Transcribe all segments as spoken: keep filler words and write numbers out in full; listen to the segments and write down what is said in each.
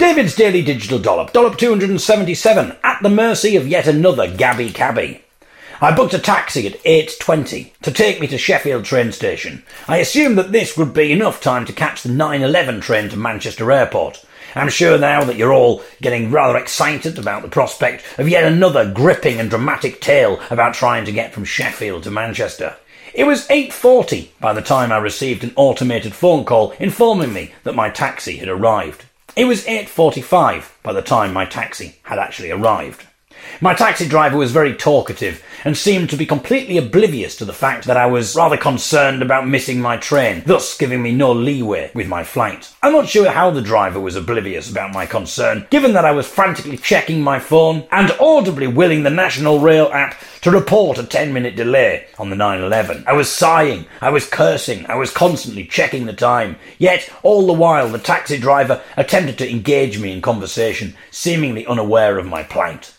David's Daily Digital Dollop, Dollop two hundred seventy-seven, at the mercy of yet another Gabby Cabby. I booked a taxi at eight twenty to take me to Sheffield train station. I assumed that this would be enough time to catch the nine eleven train to Manchester Airport. I'm sure now that you're all getting rather excited about the prospect of yet another gripping and dramatic tale about trying to get from Sheffield to Manchester. It was eight forty by the time I received an automated phone call informing me that my taxi had arrived. It was eight forty-five by the time my taxi had actually arrived. My taxi driver was very talkative and seemed to be completely oblivious to the fact that I was rather concerned about missing my train, thus giving me no leeway with my flight. I'm not sure how the driver was oblivious about my concern, given that I was frantically checking my phone and audibly willing the National Rail app to report a ten-minute delay on the nine eleven. I was sighing, I was cursing, I was constantly checking the time. Yet, all the while, the taxi driver attempted to engage me in conversation, seemingly unaware of my plight.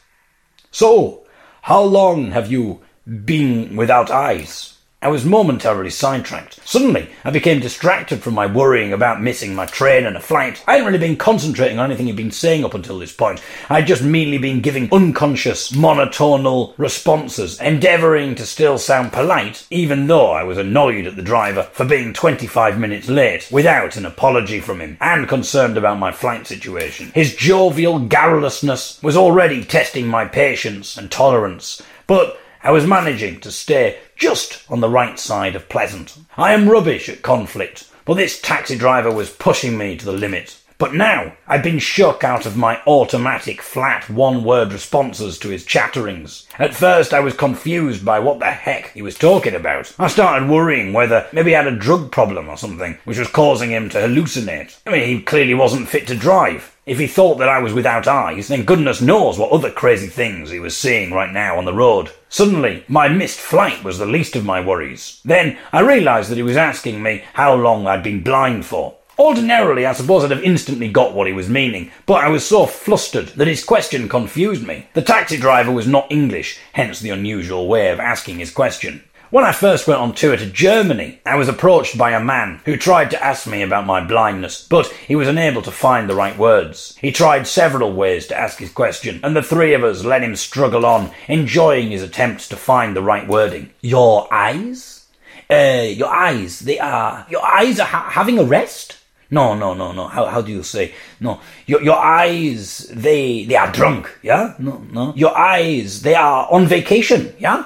"So, how long have you been without eyes?" I was momentarily sidetracked. Suddenly, I became distracted from my worrying about missing my train and a flight. I hadn't really been concentrating on anything he'd been saying up until this point. I'd just merely been giving unconscious, monotonal responses, endeavouring to still sound polite, even though I was annoyed at the driver for being twenty-five minutes late, without an apology from him, and concerned about my flight situation. His jovial garrulousness was already testing my patience and tolerance, but I was managing to stay just on the right side of pleasant. I am rubbish at conflict, but this taxi driver was pushing me to the limit. But now I've been shook out of my automatic flat one-word responses to his chatterings. At first I was confused by what the heck he was talking about. I started worrying whether maybe he had a drug problem or something, which was causing him to hallucinate. I mean, he clearly wasn't fit to drive. If he thought that I was without eyes, then goodness knows what other crazy things he was seeing right now on the road. Suddenly, my missed flight was the least of my worries. Then I realised that he was asking me how long I'd been blind for. Ordinarily, I suppose I'd have instantly got what he was meaning, but I was so flustered that his question confused me. The taxi driver was not English, hence the unusual way of asking his question. When I first went on tour to Germany, I was approached by a man who tried to ask me about my blindness, but he was unable to find the right words. He tried several ways to ask his question, and the three of us let him struggle on, enjoying his attempts to find the right wording. "Your eyes? Uh, your eyes, they are... Your eyes are ha- having a rest? No, no, no, no. How how do you say? No. Your your eyes, they they are drunk, yeah? No, no. Your eyes, they are on vacation, yeah?"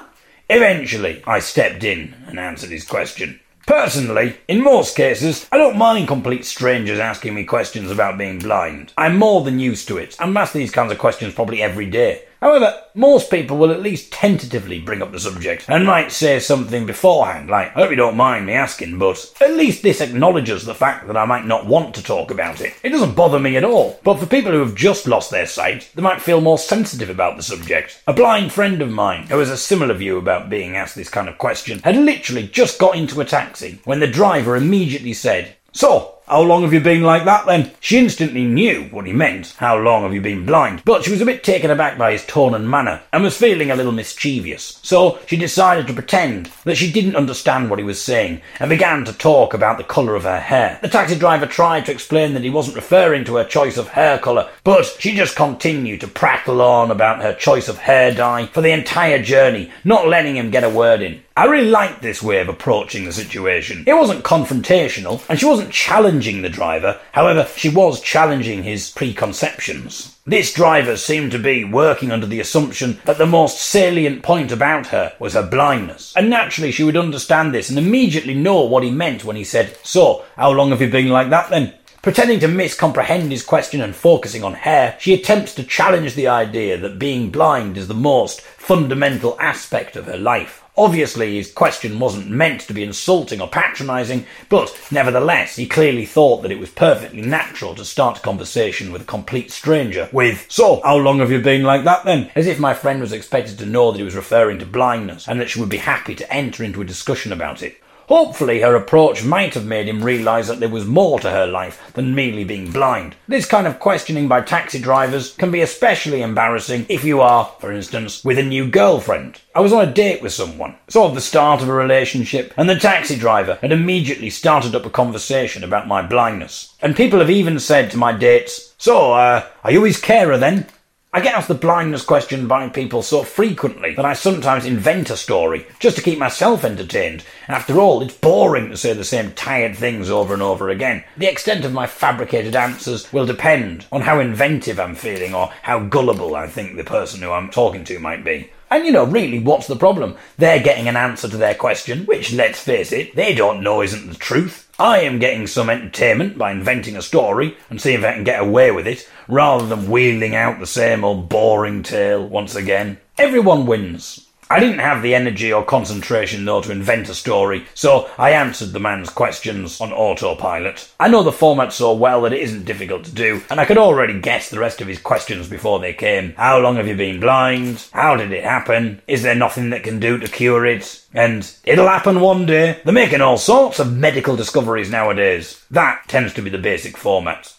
Eventually, I stepped in and answered his question. Personally, in most cases, I don't mind complete strangers asking me questions about being blind. I'm more than used to it. I'm asked these kinds of questions probably every day. However, most people will at least tentatively bring up the subject and might say something beforehand, like, "I hope you don't mind me asking, but..." At least this acknowledges the fact that I might not want to talk about it. It doesn't bother me at all. But for people who have just lost their sight, they might feel more sensitive about the subject. A blind friend of mine, who has a similar view about being asked this kind of question, had literally just got into a taxi when the driver immediately said, "So, how long have you been like that, then?" She instantly knew what he meant, "How long have you been blind?" But she was a bit taken aback by his tone and manner, and was feeling a little mischievous. So she decided to pretend that she didn't understand what he was saying, and began to talk about the colour of her hair. The taxi driver tried to explain that he wasn't referring to her choice of hair colour, but she just continued to prattle on about her choice of hair dye for the entire journey, not letting him get a word in. I really liked this way of approaching the situation. It wasn't confrontational, and she wasn't challenging the driver. However, she was challenging his preconceptions. This driver seemed to be working under the assumption that the most salient point about her was her blindness. And naturally, she would understand this and immediately know what he meant when he said, "So, how long have you been like that, then?" Pretending to miscomprehend his question and focusing on hair, she attempts to challenge the idea that being blind is the most fundamental aspect of her life. Obviously, his question wasn't meant to be insulting or patronising, but nevertheless, he clearly thought that it was perfectly natural to start a conversation with a complete stranger with, "So, how long have you been like that, then?" As if my friend was expected to know that he was referring to blindness, and that she would be happy to enter into a discussion about it. Hopefully her approach might have made him realise that there was more to her life than merely being blind. This kind of questioning by taxi drivers can be especially embarrassing if you are, for instance, with a new girlfriend. I was on a date with someone, sort of the start of a relationship, and the taxi driver had immediately started up a conversation about my blindness. And people have even said to my dates, "So, uh, are you his carer then?" I get asked the blindness question by people so frequently that I sometimes invent a story just to keep myself entertained. After all, it's boring to say the same tired things over and over again. The extent of my fabricated answers will depend on how inventive I'm feeling or how gullible I think the person who I'm talking to might be. And, you know, really, what's the problem? They're getting an answer to their question, which, let's face it, they don't know isn't the truth. I am getting some entertainment by inventing a story and seeing if I can get away with it, rather than wheeling out the same old boring tale once again. Everyone wins. I didn't have the energy or concentration, though, to invent a story, so I answered the man's questions on autopilot. I know the format so well that it isn't difficult to do, and I could already guess the rest of his questions before they came. How long have you been blind? How did it happen? Is there nothing that can do to cure it? And it'll happen one day. They're making all sorts of medical discoveries nowadays. That tends to be the basic format.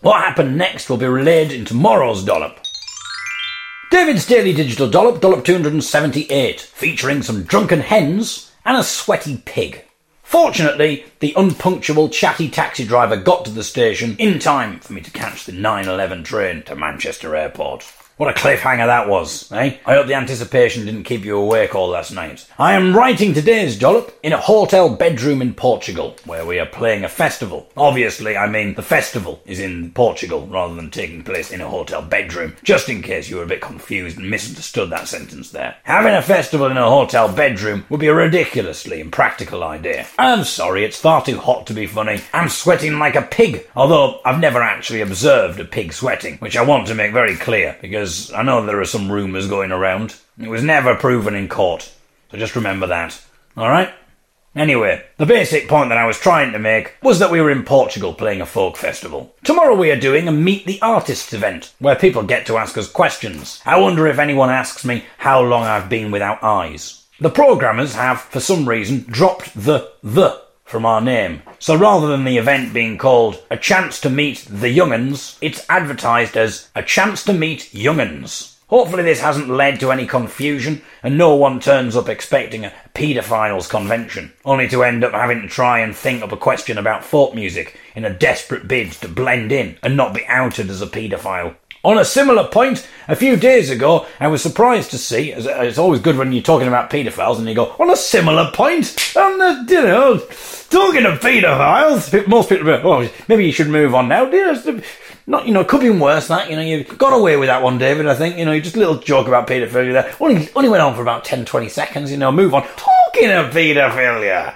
What happened next will be relayed in tomorrow's Dollop. David's Daily Digital Dollop, Dollop two hundred seventy-eight, featuring some drunken hens and a sweaty pig. Fortunately, the unpunctual, chatty taxi driver got to the station in time for me to catch the nine eleven train to Manchester Airport. What a cliffhanger that was, eh? I hope the anticipation didn't keep you awake all last night. I am writing today's Dollop in a hotel bedroom in Portugal, where we are playing a festival. Obviously, I mean, the festival is in Portugal rather than taking place in a hotel bedroom, just in case you were a bit confused and misunderstood that sentence there. Having a festival in a hotel bedroom would be a ridiculously impractical idea. I'm sorry, it's far too hot to be funny. I'm sweating like a pig, although I've never actually observed a pig sweating, which I want to make very clear, because I know there are some rumours going around. It was never proven in court, so just remember that. Alright? Anyway, the basic point that I was trying to make was that we were in Portugal playing a folk festival. Tomorrow we are doing a Meet the Artists event, where people get to ask us questions. I wonder if anyone asks me how long I've been without eyes. The programmers have, for some reason, dropped the the from our name. So rather than the event being called A Chance to Meet the Young'uns, it's advertised as A Chance to Meet Young'uns. Hopefully this hasn't led to any confusion and no one turns up expecting a paedophiles convention, only to end up having to try and think up a question about folk music in a desperate bid to blend in and not be outed as a paedophile. On a similar point, a few days ago, I was surprised to see, as it's always good when you're talking about paedophiles and you go, on a similar point, I'm not, you know, talking of paedophiles. Most people go, oh, maybe you should move on now. Not, you know, it could be worse than that, you know, you got away with that one, David, I think, you know, just a little joke about paedophilia there. Only, only went on for about ten, twenty seconds, you know, move on. Talking of paedophilia.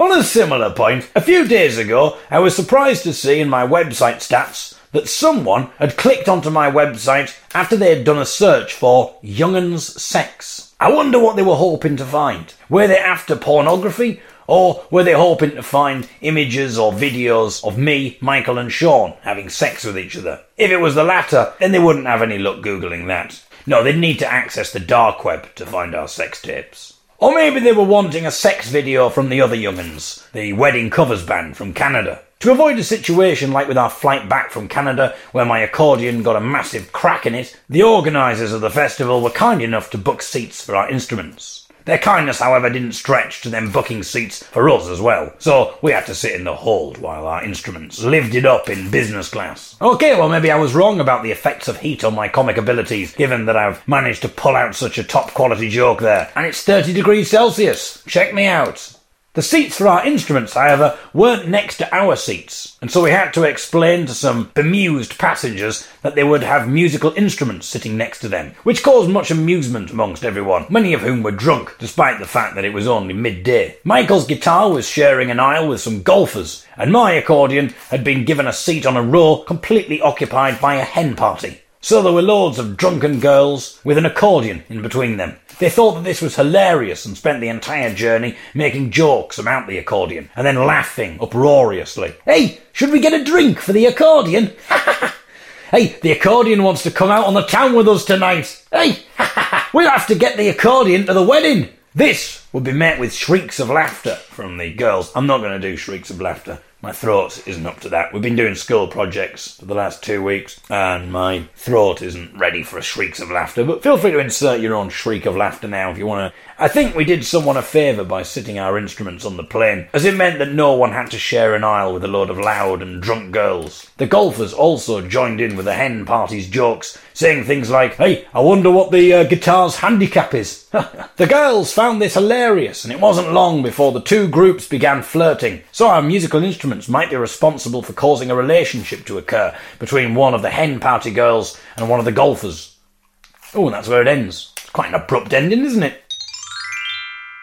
On a similar point, a few days ago, I was surprised to see in my website stats that someone had clicked onto my website after they had done a search for Young'uns sex. I wonder what they were hoping to find. Were they after pornography, or were they hoping to find images or videos of me, Michael and Sean having sex with each other? If it was the latter, then they wouldn't have any luck Googling that. No, they'd need to access the dark web to find our sex tapes. Or maybe they were wanting a sex video from the other Young'uns, the wedding covers band from Canada. To avoid a situation like with our flight back from Canada, where my accordion got a massive crack in it, the organisers of the festival were kind enough to book seats for our instruments. Their kindness, however, didn't stretch to them booking seats for us as well, so we had to sit in the hold while our instruments lived it up in business class. Okay, well maybe I was wrong about the effects of heat on my comic abilities, given that I've managed to pull out such a top-quality joke there. And it's thirty degrees Celsius. Check me out. The seats for our instruments, however, weren't next to our seats, and so we had to explain to some bemused passengers that they would have musical instruments sitting next to them, which caused much amusement amongst everyone, many of whom were drunk, despite the fact that it was only midday. Michael's guitar was sharing an aisle with some golfers, and my accordion had been given a seat on a row completely occupied by a hen party. So there were loads of drunken girls with an accordion in between them. They thought that this was hilarious and spent the entire journey making jokes about the accordion and then laughing uproariously. Hey, should we get a drink for the accordion? Hey, the accordion wants to come out on the town with us tonight. Hey, we'll have to get the accordion to the wedding. This would be met with shrieks of laughter from the girls. I'm not going to do shrieks of laughter. My throat isn't up to that. We've been doing school projects for the last two weeks and my throat isn't ready for shrieks of laughter. But feel free to insert your own shriek of laughter now if you want to. I think we did someone a favour by sitting our instruments on the plane, as it meant that no one had to share an aisle with a load of loud and drunk girls. The golfers also joined in with the hen party's jokes, saying things like, "Hey, I wonder what the uh, guitar's handicap is." The girls found this hilarious, and it wasn't long before the two groups began flirting, so our musical instruments might be responsible for causing a relationship to occur between one of the hen party girls and one of the golfers. Oh, and that's where it ends. It's quite an abrupt ending, isn't it?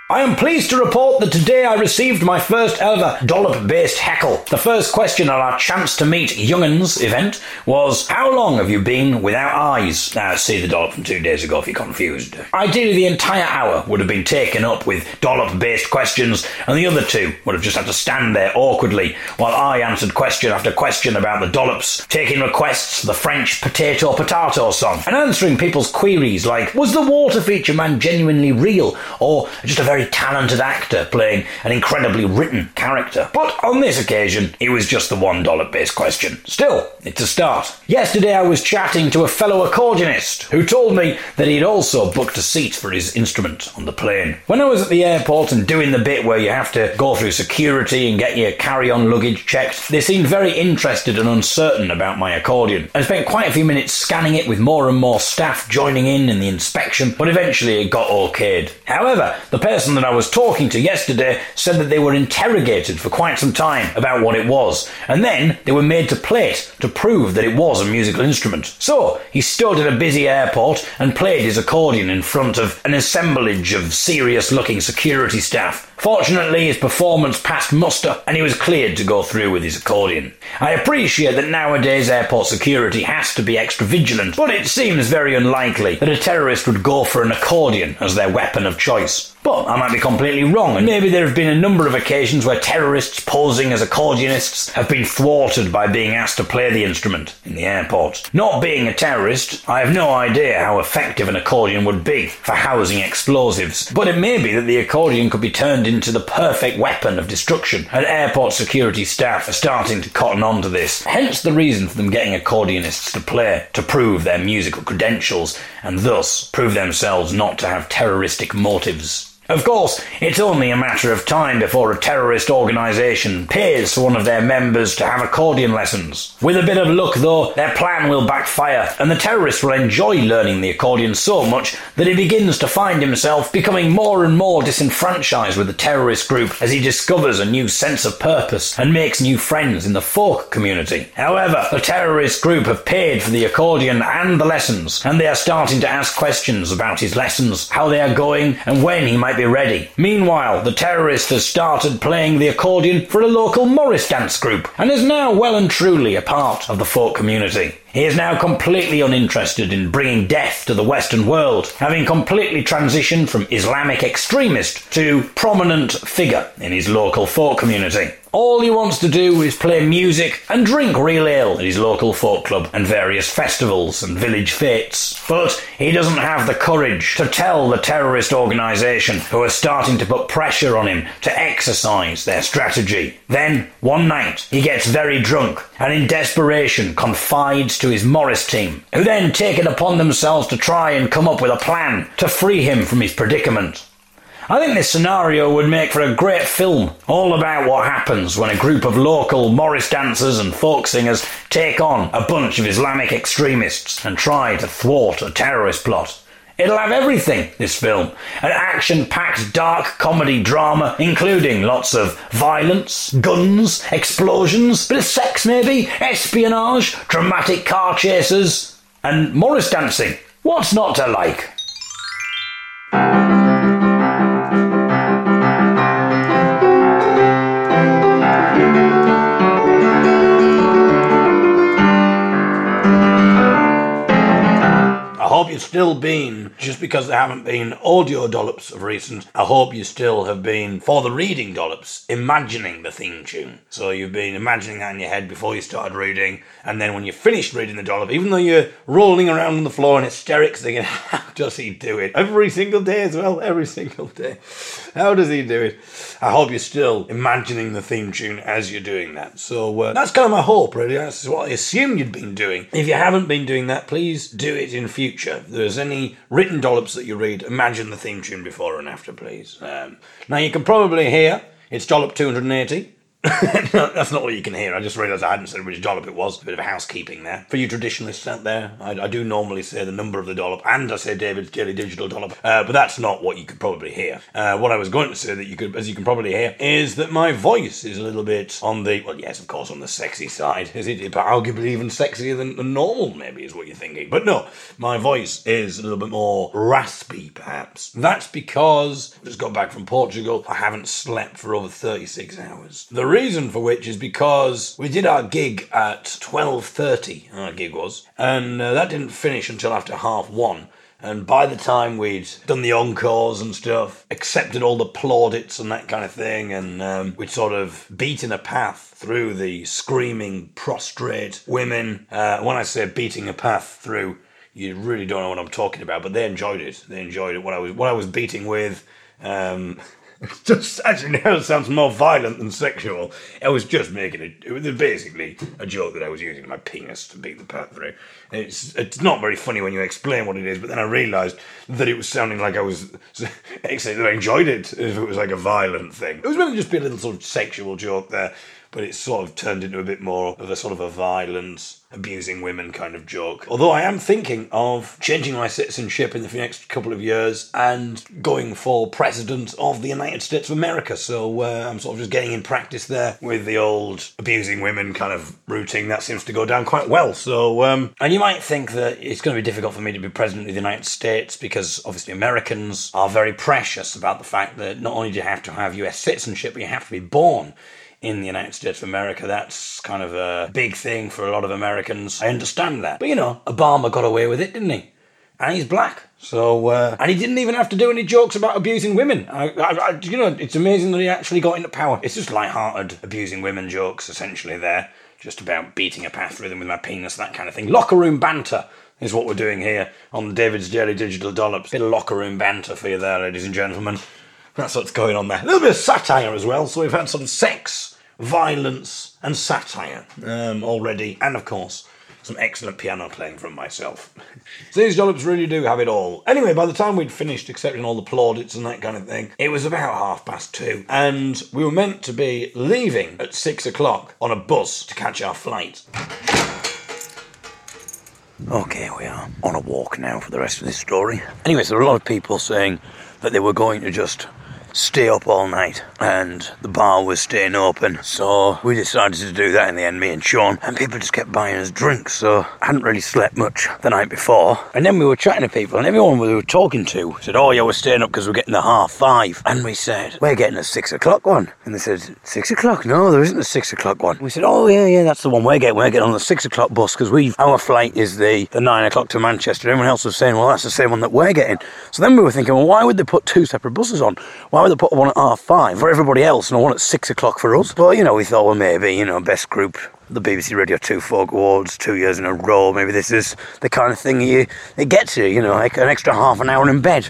I am pleased to report that today I received my first ever dollop-based heckle. The first question at our Chance to Meet Young'uns event was, how long have you been without eyes? Now, see the dollop from two days ago if you're confused. Ideally, the entire hour would have been taken up with dollop-based questions, and the other two would have just had to stand there awkwardly while I answered question after question about the dollops, taking requests for the French potato potato song, and answering people's queries like, was the water feature man genuinely real, or just a very talented actor playing an incredibly written character? But on this occasion, it was just the one dollop based question. Still, it's a start. Yesterday I was chatting to a fellow accordionist who told me that he'd also booked a seat for his instrument on the plane. When I was at the airport and doing the bit where you have to go through security and get your carry-on luggage checked, they seemed very interested and uncertain about my accordion. I spent quite a few minutes scanning it with more and more staff joining in in the inspection, but eventually it got okayed. However, the person that I was talking to yesterday said that they were interrogated for quite some time about what it was, and then they were made to play it to prove that it was a musical instrument. So he stood at a busy airport and played his accordion in front of an assemblage of serious-looking security staff. Fortunately, his performance passed muster and he was cleared to go through with his accordion. I appreciate that nowadays airport security has to be extra vigilant, but it seems very unlikely that a terrorist would go for an accordion as their weapon of choice. But I might be completely wrong, and maybe there have been a number of occasions where terrorists posing as accordionists have been thwarted by being asked to play the instrument in the airport. Not being a terrorist, I have no idea how effective an accordion would be for housing explosives, but it may be that the accordion could be turned into the perfect weapon of destruction, and airport security staff are starting to cotton on to this. Hence the reason for them getting accordionists to play, to prove their musical credentials, and thus prove themselves not to have terroristic motives. Of course, it's only a matter of time before a terrorist organisation pays for one of their members to have accordion lessons. With a bit of luck, though, their plan will backfire, and the terrorist will enjoy learning the accordion so much that he begins to find himself becoming more and more disenfranchised with the terrorist group as he discovers a new sense of purpose and makes new friends in the folk community. However, the terrorist group have paid for the accordion and the lessons, and they are starting to ask questions about his lessons, how they are going, and when he might be ready. Meanwhile, the terrorist has started playing the accordion for a local Morris dance group and is now well and truly a part of the folk community. He is now completely uninterested in bringing death to the Western world, having completely transitioned from Islamic extremist to prominent figure in his local folk community. All he wants to do is play music and drink real ale at his local folk club and various festivals and village fetes. But he doesn't have the courage to tell the terrorist organisation who are starting to put pressure on him to exercise their strategy. Then, one night, he gets very drunk and in desperation confides to his Morris team, who then take it upon themselves to try and come up with a plan to free him from his predicament. I think this scenario would make for a great film, all about what happens when a group of local Morris dancers and folk singers take on a bunch of Islamic extremists and try to thwart a terrorist plot. It'll have everything, this film. An action-packed dark comedy drama, including lots of violence, guns, explosions, bit of sex maybe, espionage, dramatic car chases, and Morris dancing. What's not to like? still been, just because there haven't been audio dollops of recent, I hope you still have been, for the reading dollops, imagining the theme tune. So you've been imagining that in your head before you started reading, and then when you finished reading the dollop, even though you're rolling around on the floor in hysterics thinking, how does he do it? Every single day as well, every single day. How does he do it? I hope you're still imagining the theme tune as you're doing that. So uh, that's kind of my hope, really. That's what I assumed you'd been doing. If you haven't been doing that, please do it in future. If there's any written dollops that you read, imagine the theme tune before and after, please. Um, now, you can probably hear it's dollop two hundred eighty. No, that's not what you can hear. I just realised I hadn't said which dollop it was. A bit of housekeeping there. For you traditionalists out there, I, I do normally say the number of the dollop, and I say David's Daily Digital Dollop, uh, but that's not what you could probably hear. Uh, what I was going to say, that you could, as you can probably hear, is that my voice is a little bit on the, well, yes, of course, on the sexy side. Is it arguably even sexier than, than normal, maybe, is what you're thinking. But no, my voice is a little bit more raspy, perhaps. That's because I just got back from Portugal. I haven't slept for over thirty-six hours. The The reason for which is because we did our gig at twelve thirty, our gig was, and uh, that didn't finish until after half one. And by the time we'd done the encores and stuff, accepted all the plaudits and that kind of thing, and um, we'd sort of beaten a path through the screaming, prostrate women. Uh, when I say beating a path through, you really don't know what I'm talking about, but they enjoyed it. They enjoyed it. What I was, what I was beating with... Um, It's just, actually now it sounds more violent than sexual. I was just making it, it was basically a joke that I was using my penis to beat the path through. It's it's not very funny when you explain what it is, but then I realised that it was sounding like I was, except that I enjoyed it if it was like a violent thing. It was meant to just be a little sort of sexual joke there, but it sort of turned into a bit more of a sort of a violence, abusing women kind of joke. Although I am thinking of changing my citizenship in the next couple of years and going for president of the United States of America. So uh, I'm sort of just getting in practice there with the old abusing women kind of routine. That seems to go down quite well. So, um, and you might think that it's going to be difficult for me to be president of the United States because obviously Americans are very precious about the fact that not only do you have to have U S citizenship, but you have to be born in the United States of America. That's kind of a big thing for a lot of Americans. I understand that. But, you know, Obama got away with it, didn't he? And he's black. So, uh, and he didn't even have to do any jokes about abusing women. I, I, I, you know, it's amazing that he actually got into power. It's just light-hearted abusing women jokes, essentially, there. Just about beating a path through them with my penis, that kind of thing. Locker room banter is what we're doing here on David's Daily Digital Dollops. Bit of locker room banter for you there, ladies and gentlemen. That's what's going on there. A little bit of satire as well, so we've had some sex, violence and satire um, already, and of course some excellent piano playing from myself. So these dollops really do have it all. Anyway, by the time we'd finished accepting all the plaudits and that kind of thing, it was about half past two, and we were meant to be leaving at six o'clock on a bus to catch our flight. Okay, we are on a walk now for the rest of this story. Anyway, so there were a lot of people saying that they were going to just stay up all night, and the bar was staying open, so we decided to do that in the end, me and Sean, and people just kept buying us drinks. So I hadn't really slept much the night before, and then we were chatting to people, and everyone we were talking to said, oh yeah, we're staying up because we're getting the half five, and we said, we're getting a six o'clock one, and they said, six o'clock? No, there isn't a six o'clock one. We said, oh yeah, yeah, that's the one we're getting, we're getting on the six o'clock bus, because we our flight is the, the nine o'clock to Manchester. Everyone else was saying, well, that's the same one that we're getting. So then we were thinking, well, why would they put two separate buses on? Why Why would they put one at half five for everybody else and one at six o'clock for us? But, you know, we thought, well, maybe, you know, best group, the B B C Radio two Folk Awards, two years in a row, maybe this is the kind of thing you it gets you, you know, like an extra half an hour in bed,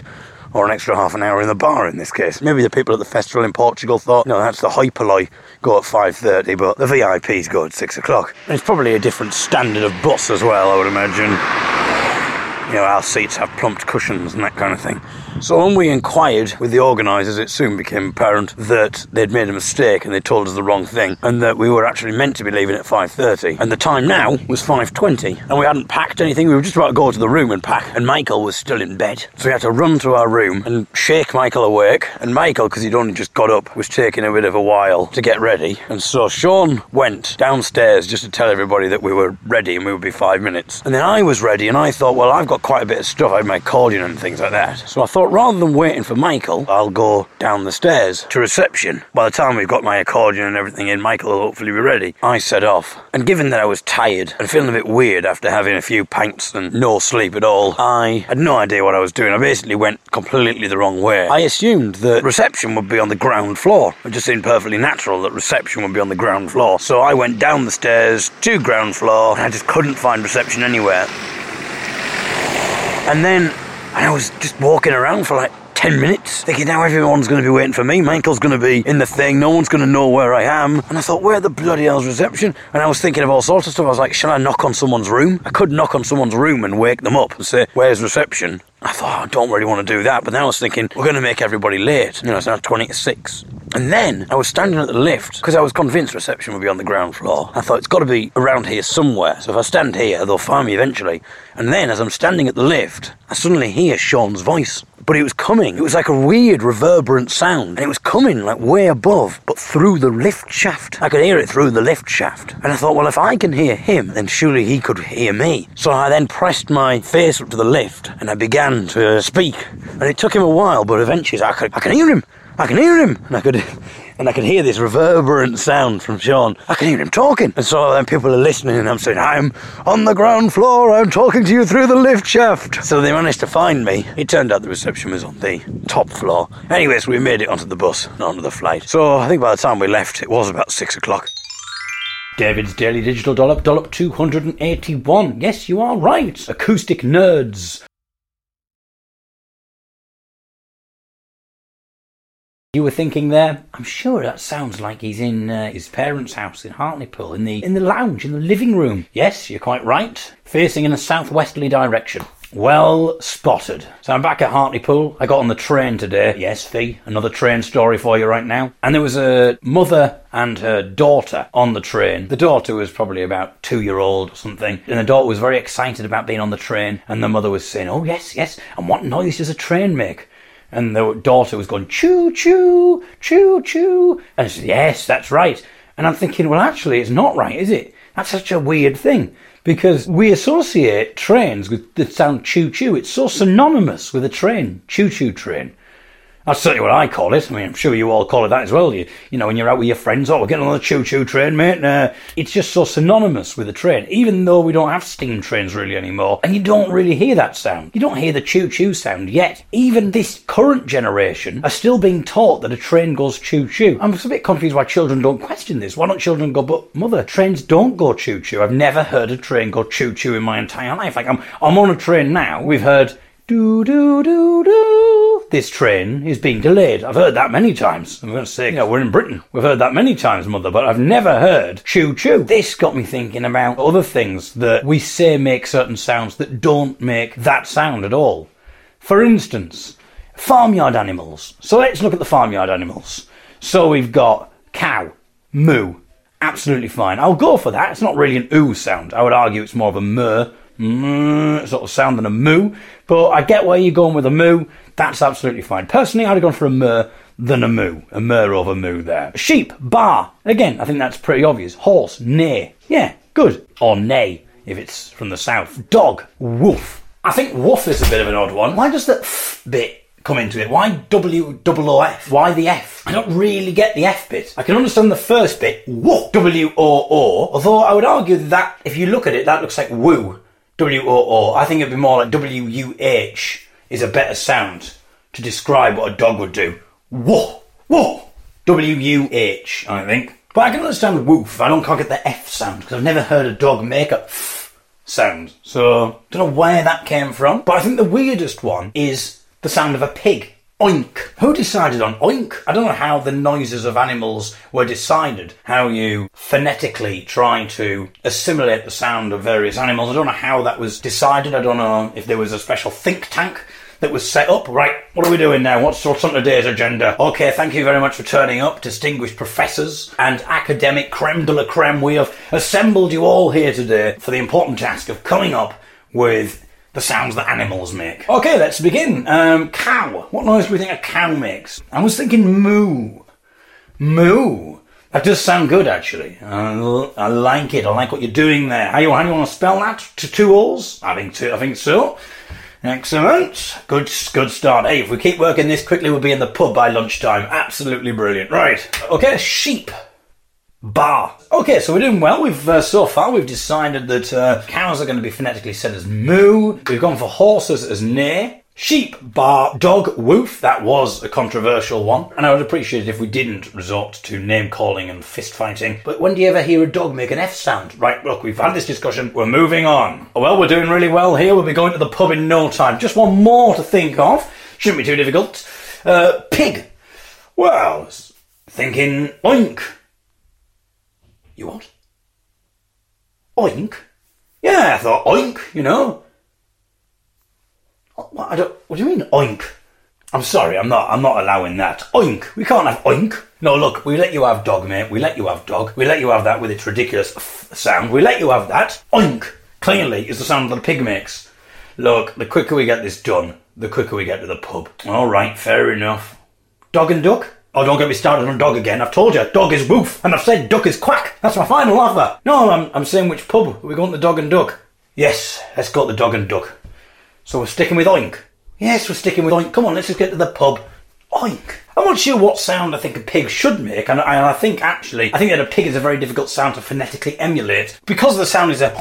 or an extra half an hour in the bar in this case. Maybe the people at the festival in Portugal thought, no, that's the hyperloy, go at five thirty, but the V I Ps go at six o'clock. And it's probably a different standard of bus as well, I would imagine. You know, our seats have plumped cushions and that kind of thing. So when we inquired with the organisers, it soon became apparent that they'd made a mistake and they told us the wrong thing, and that we were actually meant to be leaving at five thirty. And the time now was five twenty, and we hadn't packed anything. We were just about to go to the room and pack, and Michael was still in bed. So we had to run to our room and shake Michael awake. And Michael, because he'd only just got up, was taking a bit of a while to get ready. And so Sean went downstairs just to tell everybody that we were ready and we would be five minutes. And then I was ready, and I thought, well, I've got got quite a bit of stuff. I had my accordion and things like that. So I thought, rather than waiting for Michael, I'll go down the stairs to reception. By the time we've got my accordion and everything in, Michael will hopefully be ready. I set off. And given that I was tired and feeling a bit weird after having a few pints and no sleep at all, I had no idea what I was doing. I basically went completely the wrong way. I assumed that reception would be on the ground floor. It just seemed perfectly natural that reception would be on the ground floor. So I went down the stairs to ground floor, and I just couldn't find reception anywhere. And then I was just walking around for like ten minutes, thinking now everyone's going to be waiting for me, Michael's going to be in the thing, no one's going to know where I am. And I thought, where the bloody hell's reception? And I was thinking of all sorts of stuff. I was like, shall I knock on someone's room? I could knock on someone's room and wake them up and say, where's reception? I thought, oh, I don't really want to do that. But then I was thinking, we're going to make everybody late. You know, it's now twenty to six. And then I was standing at the lift because I was convinced reception would be on the ground floor. I thought, it's got to be around here somewhere. So if I stand here, they'll find me eventually. And then as I'm standing at the lift, I suddenly hear Sean's voice. But it was coming. It was like a weird reverberant sound. And it was coming like way above, but through the lift shaft. I could hear it through the lift shaft. And I thought, well, if I can hear him, then surely he could hear me. So I then pressed my face up to the lift and I began to speak, and it took him a while, but eventually I could, I can hear him, I can hear him, and I could, and I could hear this reverberant sound from Sean. I can hear him talking, and so then people are listening, and I'm saying, I'm on the ground floor, I'm talking to you through the lift shaft. So they managed to find me. It turned out the reception was on the top floor. Anyway, so we made it onto the bus, and onto the flight. So I think by the time we left, it was about six o'clock. David's Daily Digital Dollop, Dollop two hundred eighty-one. Yes, you are right, acoustic nerds. You were thinking there, I'm sure that sounds like he's in uh, his parents' house in Hartlepool, in the in the lounge, in the living room. Yes, you're quite right. Facing in a southwesterly direction. Well spotted. So I'm back at Hartlepool. I got on the train today. Yes, Fee, another train story for you right now. And there was a mother and her daughter on the train. The daughter was probably about two-year-old or something, and the daughter was very excited about being on the train, and the mother was saying, oh, yes, yes, and what noise does a train make? And the daughter was going, choo, choo, choo, choo. And I said, yes, that's right. And I'm thinking, well, actually, it's not right, is it? That's such a weird thing. Because we associate trains with the sound choo, choo. It's so synonymous with a train, choo, choo train. That's certainly what I call it. I mean, I'm sure you all call it that as well. You, you know, when you're out with your friends, oh, we're getting on the choo-choo train, mate. Uh, it's just so synonymous with a train, even though we don't have steam trains really anymore. And you don't really hear that sound. You don't hear the choo-choo sound yet. Even this current generation are still being taught that a train goes choo-choo. I'm a bit confused why children don't question this. Why don't children go, but mother, trains don't go choo-choo. I've never heard a train go choo-choo in my entire life. Like, I'm, I'm on a train now. We've heard... do, do, do, do. This train is being delayed. I've heard that many times. I'm going to say, you know, we're in Britain. We've heard that many times, mother, but I've never heard choo choo. This got me thinking about other things that we say make certain sounds that don't make that sound at all. For instance, farmyard animals. So let's look at the farmyard animals. So we've got cow, moo. Absolutely fine. I'll go for that. It's not really an oo sound. I would argue it's more of a murr. Mm, sort of sound than a moo, but I get where you're going with a moo. That's absolutely fine. Personally, I'd have gone for a murr than a moo. A murr over moo there. Sheep, bar. Again, I think that's pretty obvious. Horse, neigh. Yeah, good. Or neigh, if it's from the south. Dog, woof. I think woof is a bit of an odd one. Why does that f bit come into it? Why W O O F? Why the F? I don't really get the F bit. I can understand the first bit, woof, W O O, although I would argue that if you look at it, that looks like woo. W O O. I think it'd be more like W U H is a better sound to describe what a dog would do. Woof. Woof. W U H, I think. But I can understand woof. I don't quite get the F sound because I've never heard a dog make a F sound. So, don't know where that came from. But I think the weirdest one is the sound of a pig. Oink. Who decided on oink? I don't know how the noises of animals were decided, how you phonetically try to assimilate the sound of various animals. I don't know how that was decided. I don't know if there was a special think tank that was set up. Right, what are we doing now? What's, what's on today's agenda? Okay, thank you very much for turning up, distinguished professors and academic creme de la creme. We have assembled you all here today for the important task of coming up with the sounds that animals make. Okay, let's begin. Um, cow. What noise do we think a cow makes? I was thinking moo. Moo. That does sound good, actually. I, l- I like it. I like what you're doing there. How, you, how do you want to spell that? To two alls? I think two, I think so. Excellent. Good, good start. Hey, if we keep working this quickly, we'll be in the pub by lunchtime. Absolutely brilliant. Right. Okay, sheep. Bar. Okay, so we're doing well. We've uh, so far we've decided that uh, cows are going to be phonetically said as moo. We've gone for horses as neigh. Sheep, bar, dog, woof. That was a controversial one, and I would appreciate it if we didn't resort to name-calling and fist-fighting. But when do you ever hear a dog make an F sound? Right, look, we've had this discussion. We're moving on. Well, we're doing really well here. We'll be going to the pub in no time. Just one more to think of. Shouldn't be too difficult. Uh, pig. Well, thinking oink. You what? Oink? Yeah, I thought oink, you know. What, I don't, what do you mean oink? I'm sorry, I'm not I'm not allowing that. Oink. We can't have oink. No, look, we let you have dog, mate. We let you have dog. We let you have that with its ridiculous f sound. We let you have that. Oink, clearly, is the sound that a pig makes. Look, the quicker we get this done, the quicker we get to the pub. All right, fair enough. Dog and duck? Oh, don't get me started on dog again. I've told you, dog is woof, and I've said duck is quack. That's my final offer. No, I'm, I'm saying which pub. Are we going to the dog and duck? Yes, let's go to the dog and duck. So we're sticking with oink. Yes, we're sticking with oink. Come on, let's just get to the pub. Oink. I'm not sure what sound I think a pig should make, and I, I think actually, I think that a pig is a very difficult sound to phonetically emulate. Because the sound is a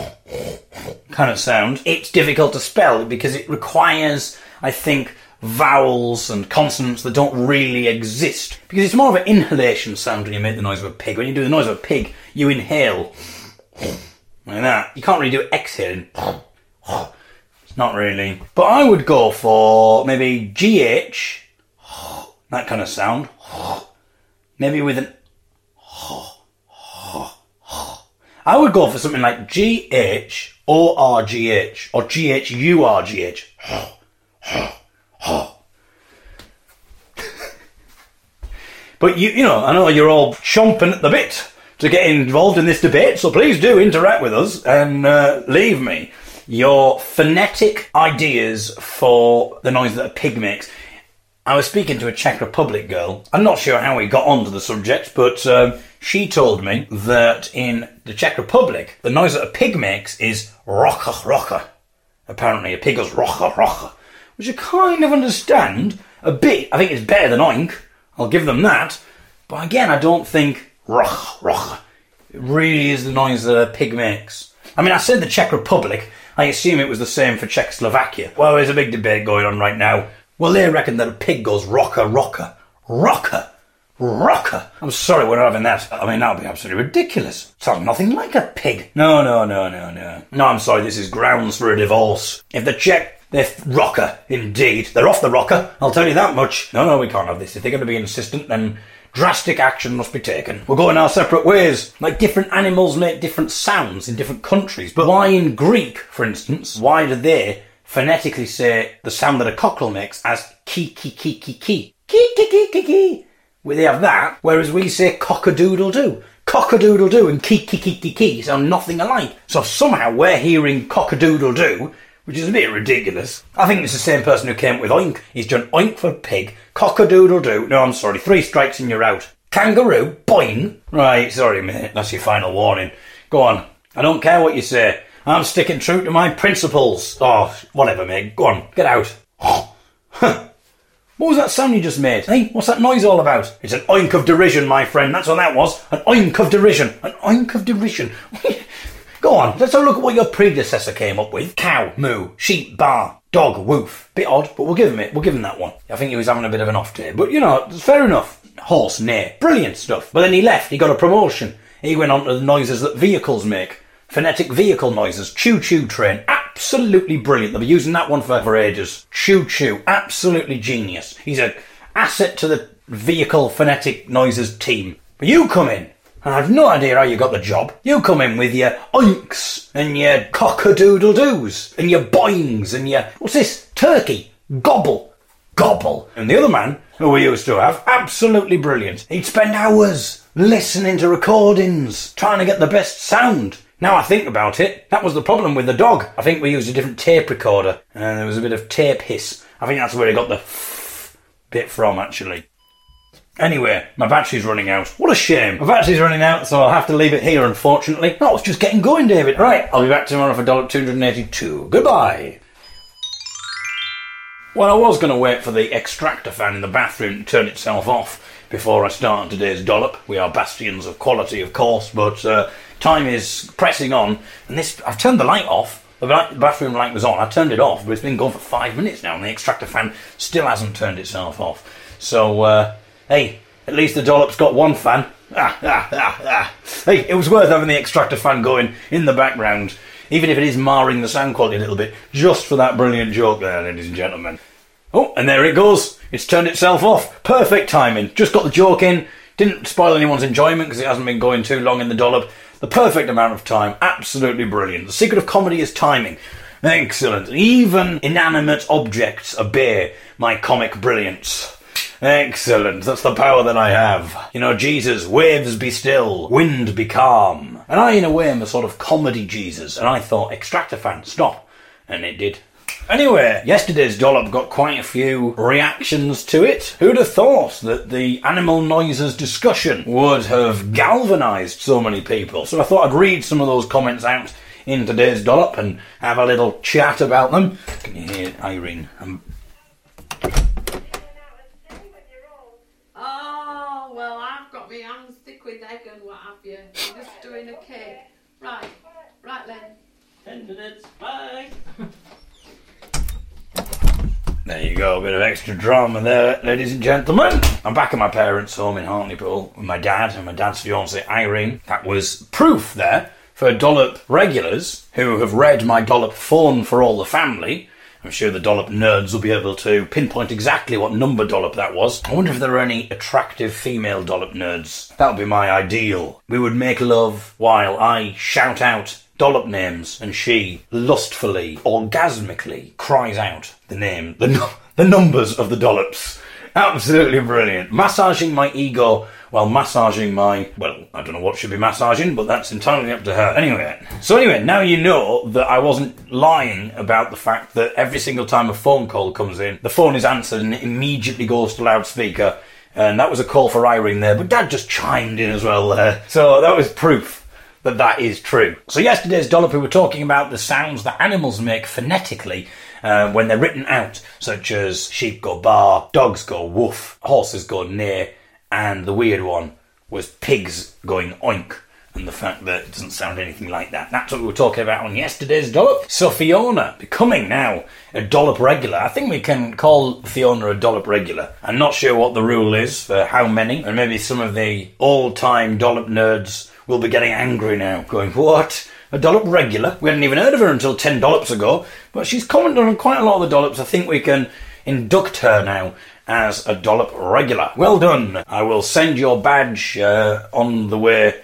kind of sound, it's difficult to spell because it requires, I think, vowels and consonants that don't really exist, because it's more of an inhalation sound when you make the noise of a pig. When you do the noise of a pig, you inhale like that. You can't really do exhaling. It's not really. But I would go for maybe G H, that kind of sound, maybe with an I would go for something like G H or R G H or G H U R G H. But you you know, I know you're all chomping at the bit to get involved in this debate, so please do interact with us and uh, leave me your phonetic ideas for the noise that a pig makes. I was speaking to a Czech Republic girl. I'm not sure how we got onto the subject, but um, she told me that in the Czech Republic, the noise that a pig makes is rocha rocha. Apparently a pig goes rocha rocha, which I kind of understand a bit. I think it's better than oink. I'll give them that. But again, I don't think roch, roch. It really is the noise that a pig makes. I mean, I said the Czech Republic. I assume it was the same for Czechoslovakia. Well, there's a big debate going on right now. Well, they reckon that a pig goes rocker, rocker, rocker, rocker. I'm sorry, we're not having that. I mean, that would be absolutely ridiculous. It sounds nothing like a pig. No, no, no, no, no. No, I'm sorry, this is grounds for a divorce. If the Czech... They're th- rocker, indeed. They're off the rocker, I'll tell you that much. No, no, we can't have this. If they're going to be insistent, then drastic action must be taken. We're going our separate ways. Like, different animals make different sounds in different countries. But why in Greek, for instance, why do they phonetically say the sound that a cockerel makes as ki ki ki ki ki? Ki ki ki ki ki. Well, they have that, whereas we say cock-a-doodle-doo. Cock-a-doodle-doo and ki ki ki ki ki sound nothing alike. So somehow we're hearing cock-a-doodle-doo, which is a bit ridiculous. I think it's the same person who came up with oink. He's done oink for pig, cock-a-doodle-doo. No, I'm sorry, three strikes and you're out. Kangaroo, boing. Right, sorry, mate, that's your final warning. Go on. I don't care what you say. I'm sticking true to my principles. Oh, whatever, mate. Go on, get out. What was that sound you just made? Hey, what's that noise all about? It's an oink of derision, my friend. That's what that was. An oink of derision. An oink of derision. Go on, let's have a look at what your predecessor came up with. Cow, moo, sheep, bar, dog, woof. Bit odd, but we'll give him it. We'll give him that one. I think he was having a bit of an off day, but you know, fair enough. Horse, neigh. Brilliant stuff. But then he left, he got a promotion. He went on to the noises that vehicles make. Phonetic vehicle noises. Choo-choo train. Absolutely brilliant. They'll be using that one for, for ages. Choo-choo. Absolutely genius. He's an asset to the vehicle phonetic noises team. But you come in. And I've no idea how you got the job. You come in with your oinks and your cock-a-doodle-doos and your boings and your... What's this? Turkey. Gobble. Gobble. And the other man, who we used to have, absolutely brilliant. He'd spend hours listening to recordings, trying to get the best sound. Now I think about it, that was the problem with the dog. I think we used a different tape recorder and there was a bit of tape hiss. I think that's where he got the f- bit from, actually. Anyway, my battery's running out. What a shame. My battery's running out, so I'll have to leave it here, unfortunately. No, it's just getting going, David. Right, I'll be back tomorrow for two hundred eighty-two. Goodbye. Well, I was going to wait for the extractor fan in the bathroom to turn itself off before I start on today's dollop. We are bastions of quality, of course, but uh, time is pressing on. And this, I've turned the light off. The bathroom light was on. I turned it off, but it's been gone for five minutes now, and the extractor fan still hasn't turned itself off. So, uh, hey, at least the dollop's got one fan. Ah, ah, ah, ah. Hey, it was worth having the extractor fan going in the background, even if it is marring the sound quality a little bit, just for that brilliant joke there, ladies and gentlemen. Oh, and there it goes. It's turned itself off. Perfect timing. Just got the joke in. Didn't spoil anyone's enjoyment because it hasn't been going too long in the dollop. The perfect amount of time. Absolutely brilliant. The secret of comedy is timing. Excellent. Even inanimate objects obey my comic brilliance. Excellent. That's the power that I have. You know, Jesus, waves be still, wind be calm. And I, in a way, am a sort of comedy Jesus. And I thought, extractor fan, stop. And it did. Anyway, yesterday's dollop got quite a few reactions to it. Who'd have thought that the animal noises discussion would have galvanised so many people? So I thought I'd read some of those comments out in today's dollop and have a little chat about them. Can you hear Irene? Um... Oh, well, I've got my hands thick with egg and what have you. I'm just doing a cake. Right, right then. Ten minutes, bye. There you go, a bit of extra drama there, ladies and gentlemen. I'm back at my parents' home in Hartlepool with my dad and my dad's fiancée, Irene. That was proof there for dollop regulars who have read my dollop phone for all the family. I'm sure the dollop nerds will be able to pinpoint exactly what number dollop that was. I wonder if there are any attractive female dollop nerds. That would be my ideal. We would make love while I shout out dollop names, and she lustfully, orgasmically cries out the name, the, num- the numbers of the dollops. Absolutely brilliant. Massaging my ego while massaging my... Well, I don't know what should be massaging, but that's entirely up to her. Anyway. So anyway, now you know that I wasn't lying about the fact that every single time a phone call comes in, the phone is answered and it immediately goes to loudspeaker. And that was a call for Irene there, but Dad just chimed in as well there. So that was proof that that is true. So yesterday's dollop, we were talking about the sounds that animals make phonetically uh, when they're written out, such as sheep go baa, dogs go woof, horses go neigh, and the weird one was pigs going oink, and the fact that it doesn't sound anything like that. That's what we were talking about on yesterday's dollop. So Fiona, becoming now a dollop regular. I think we can call Fiona a dollop regular. I'm not sure what the rule is for how many, and maybe some of the all-time dollop nerds will be getting angry now, going, what? A dollop regular? We hadn't even heard of her until ten dollops ago, but she's commented on quite a lot of the dollops. I think we can induct her now as a dollop regular. Well done. I will send your badge uh, on the way.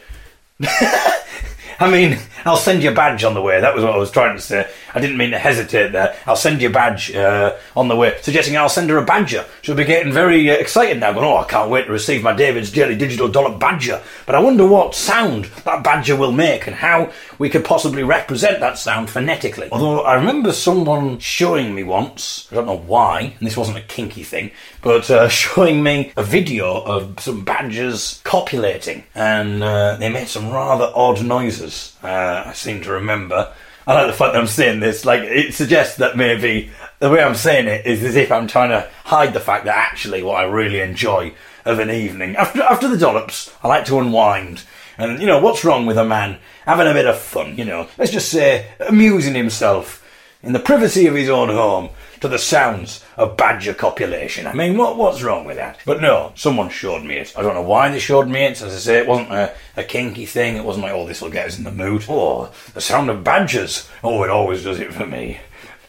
I mean, I'll send your badge on the way. That was what I was trying to say. I didn't mean to hesitate there. I'll send your badge uh, on the way. Suggesting I'll send her a badger. She'll be getting very uh, excited now. Going, oh, I can't wait to receive my David's Daily Digital Dollop badger. But I wonder what sound that badger will make and how we could possibly represent that sound phonetically. Although I remember someone showing me once, I don't know why, and this wasn't a kinky thing, but uh, showing me a video of some badgers copulating. And uh, they made some rather odd noises. Uh, I seem to remember. I like the fact that I'm saying this, like, it suggests that maybe the way I'm saying it is as if I'm trying to hide the fact that actually what I really enjoy of an evening. After after the dollops, I like to unwind. And, you know, what's wrong with a man having a bit of fun, you know? Let's just say, amusing himself in the privacy of his own home to the sounds of badger copulation. I mean, what what's wrong with that? But no, someone showed me it. I don't know why they showed me it. As I say, it wasn't a, a kinky thing. It wasn't like, oh, this will get us in the mood. Oh, the sound of badgers. Oh, it always does it for me.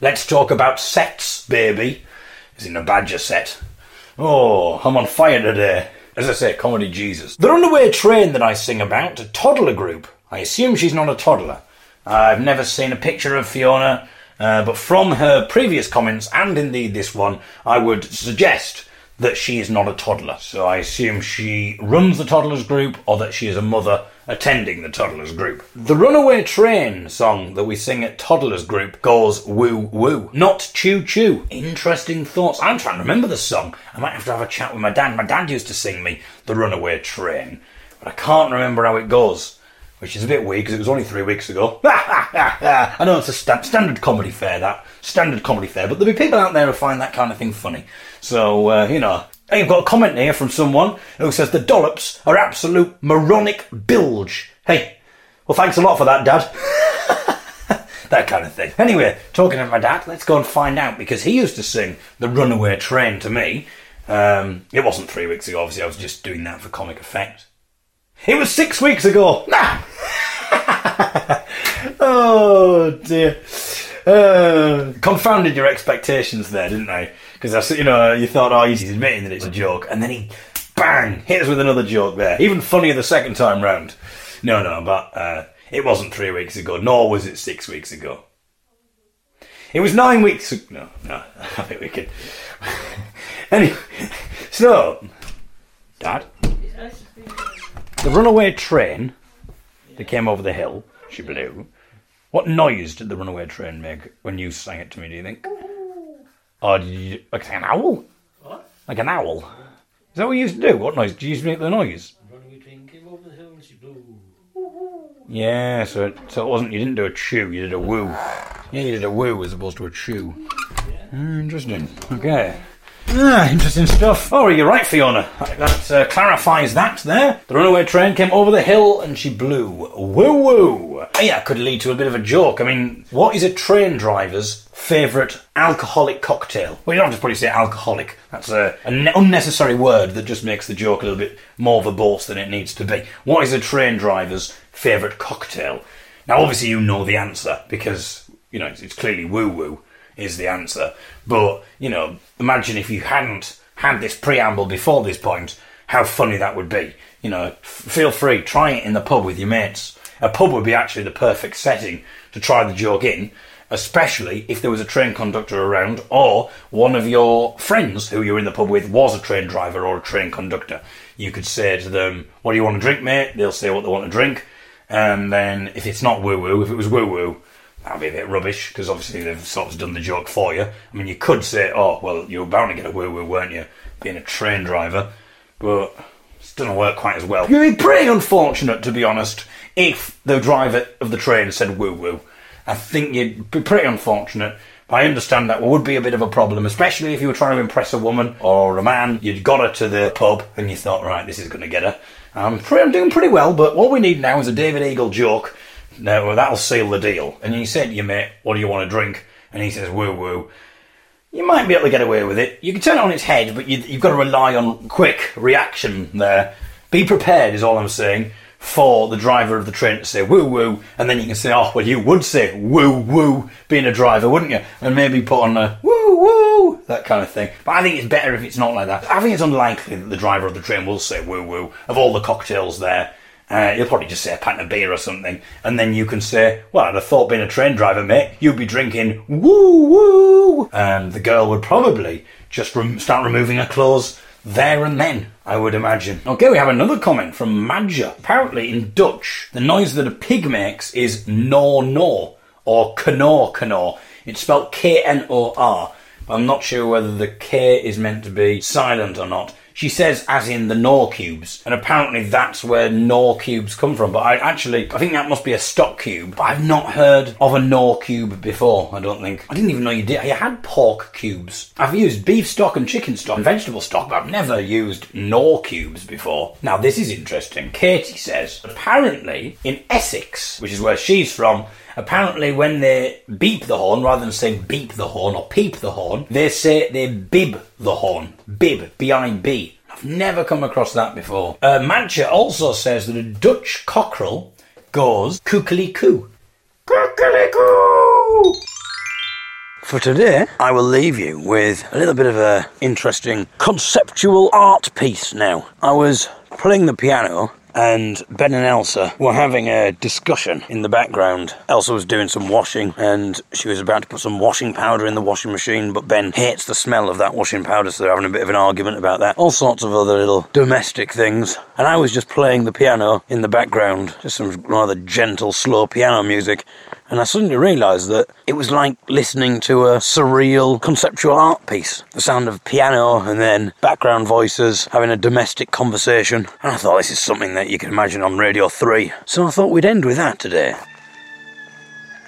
Let's talk about sets, baby. It's in a badger set. Oh, I'm on fire today. As I say, comedy Jesus. The runaway train that I sing about, a toddler group. I assume she's not a toddler. I've never seen a picture of Fiona... Uh, but from her previous comments, and indeed this one, I would suggest that she is not a toddler. So I assume she runs the toddlers group or that she is a mother attending the toddlers group. The Runaway Train song that we sing at toddlers group goes woo woo, not choo choo. Interesting thoughts. I'm trying to remember the song. I might have to have a chat with my dad. My dad used to sing me The Runaway Train, but I can't remember how it goes, which is a bit weird because it was only three weeks ago. I know it's a st- standard comedy fare, that. Standard comedy fare, but there'll be people out there who find that kind of thing funny. So, uh, you know... Hey, I've got a comment here from someone who says the dollops are absolute moronic bilge. Hey, well, thanks a lot for that, Dad. That kind of thing. Anyway, talking to my dad, let's go and find out, because he used to sing The Runaway Train to me. Um, it wasn't three weeks ago, obviously. I was just doing that for comic effect. It was six weeks ago. Nah. Oh, dear. Uh, confounded your expectations there, didn't they? Because, you know, you thought, oh, he's admitting that it's a joke. And then he, bang, hit us with another joke there. Even funnier the second time round. No, no, but uh, it wasn't three weeks ago, nor was it six weeks ago. It was nine weeks ago. No, no, I think we could. Anyway, so, Dad, the runaway train that came over the hill, she blew. What noise did the runaway train make when you sang it to me, do you think? Or did you, like an owl? What? Like an owl. Is that what you used to do? What noise? Did you used to make the noise? Running train came over the hill and she blew. Yeah, so it, so it wasn't, you didn't do a chew, you did a woo. Yeah, you did a woo as opposed to a chew. Yeah. Mm, interesting. Okay. Ah, interesting stuff. Oh, you're right, Fiona. That uh, clarifies that there. The runaway train came over the hill and she blew. Woo-woo. Yeah, could lead to a bit of a joke. I mean, what is a train driver's favourite alcoholic cocktail? Well, you don't have to probably say alcoholic. That's a, an unnecessary word that just makes the joke a little bit more verbose than it needs to be. What is a train driver's favourite cocktail? Now, obviously, you know the answer because, you know, it's, it's clearly woo-woo is the answer. But, you know, imagine if you hadn't had this preamble before this point, how funny that would be. You know, f- feel free, try it in the pub with your mates. A pub would be actually the perfect setting to try the joke in, especially if there was a train conductor around or one of your friends who you were in the pub with was a train driver or a train conductor. You could say to them, what do you want to drink, mate? They'll say what they want to drink. And then if it's not woo-woo, if it was woo-woo, that'd be a bit rubbish, because obviously they've sort of done the joke for you. I mean, you could say, oh, well, you were bound to get a woo-woo, weren't you, being a train driver? But it doesn't work quite as well. You'd be pretty unfortunate, to be honest, if the driver of the train said woo-woo. I think you'd be pretty unfortunate. I understand that would be a bit of a problem, especially if you were trying to impress a woman or a man. You'd got her to the pub, and you thought, right, this is going to get her. I'm, pretty, I'm doing pretty well, but what we need now is a David Eagle joke. No, that'll seal the deal. And you say to your mate, what do you want to drink? And he says, woo woo. You might be able to get away with it. You can turn it on its head, but you, you've got to rely on quick reaction there. Be prepared is all I'm saying for the driver of the train to say woo woo. And then you can say, oh, well, you would say woo woo being a driver, wouldn't you? And maybe put on a woo woo, that kind of thing. But I think it's better if it's not like that. I think it's unlikely that the driver of the train will say woo woo of all the cocktails there. Uh, he'll probably just say a pint of beer or something, and then you can say, well, I'd have thought being a train driver, mate, you'd be drinking woo-woo. And the girl would probably just rem- start removing her clothes there and then, I would imagine. Okay, we have another comment from Madja. Apparently in Dutch, the noise that a pig makes is no-no, or knor-knor. It's spelled K N O R, but I'm not sure whether the K is meant to be silent or not. She says, as in the Knorr cubes. And apparently that's where Knorr cubes come from. But I actually, I think that must be a stock cube. But I've not heard of a Knorr cube before, I don't think. I didn't even know you did. You had pork cubes. I've used beef stock and chicken stock and vegetable stock, but I've never used Knorr cubes before. Now, this is interesting. Katie says, apparently in Essex, which is where she's from, apparently when they beep the horn, rather than saying beep the horn or peep the horn, they say they bib the horn. Bib, B I B. I've never come across that before. Uh, Mancha also says that a Dutch cockerel goes kookaliekoo. Kookaliekoo! For today, I will leave you with a little bit of a interesting conceptual art piece now. I was playing the piano and Ben and Elsa were having a discussion in the background. Elsa was doing some washing, and she was about to put some washing powder in the washing machine, but Ben hates the smell of that washing powder, so they're having a bit of an argument about that. All sorts of other little domestic things. And I was just playing the piano in the background, just some rather gentle, slow piano music, and I suddenly realised that it was like listening to a surreal conceptual art piece. The sound of piano and then background voices having a domestic conversation. And I thought, this is something that you can imagine on Radio three. So I thought we'd end with that today.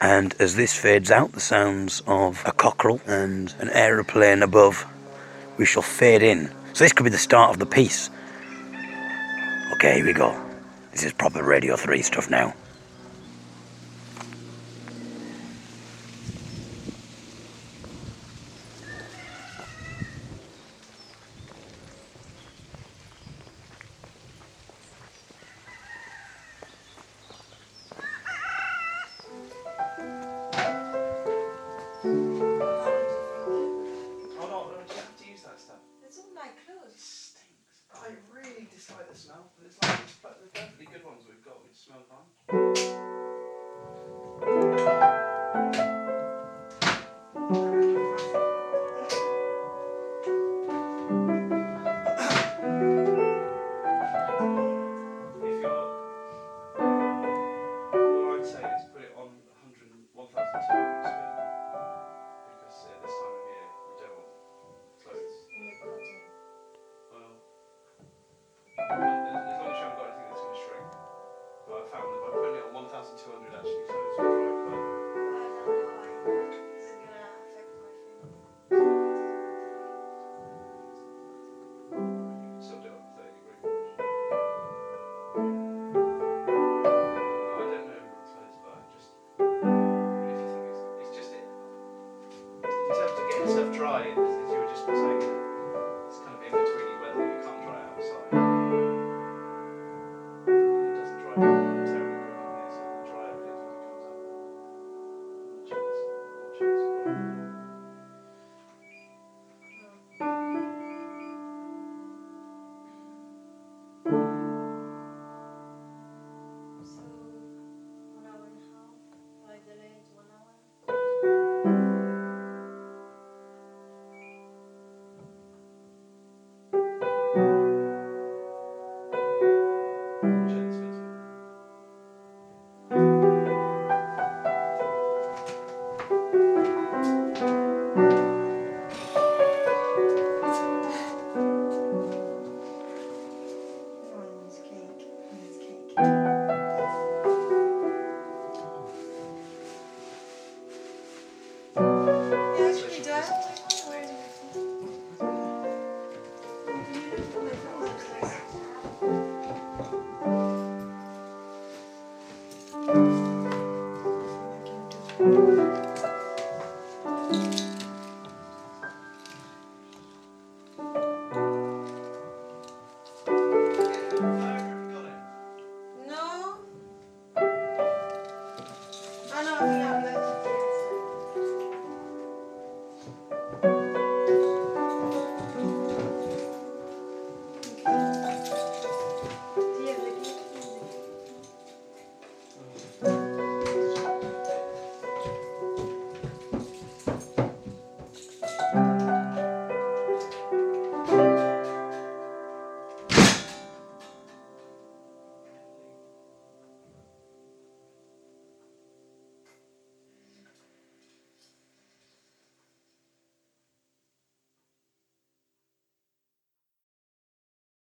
And as this fades out, the sounds of a cockerel and an aeroplane above, we shall fade in. So this could be the start of the piece. Okay, here we go. This is proper Radio three stuff now. Thank you.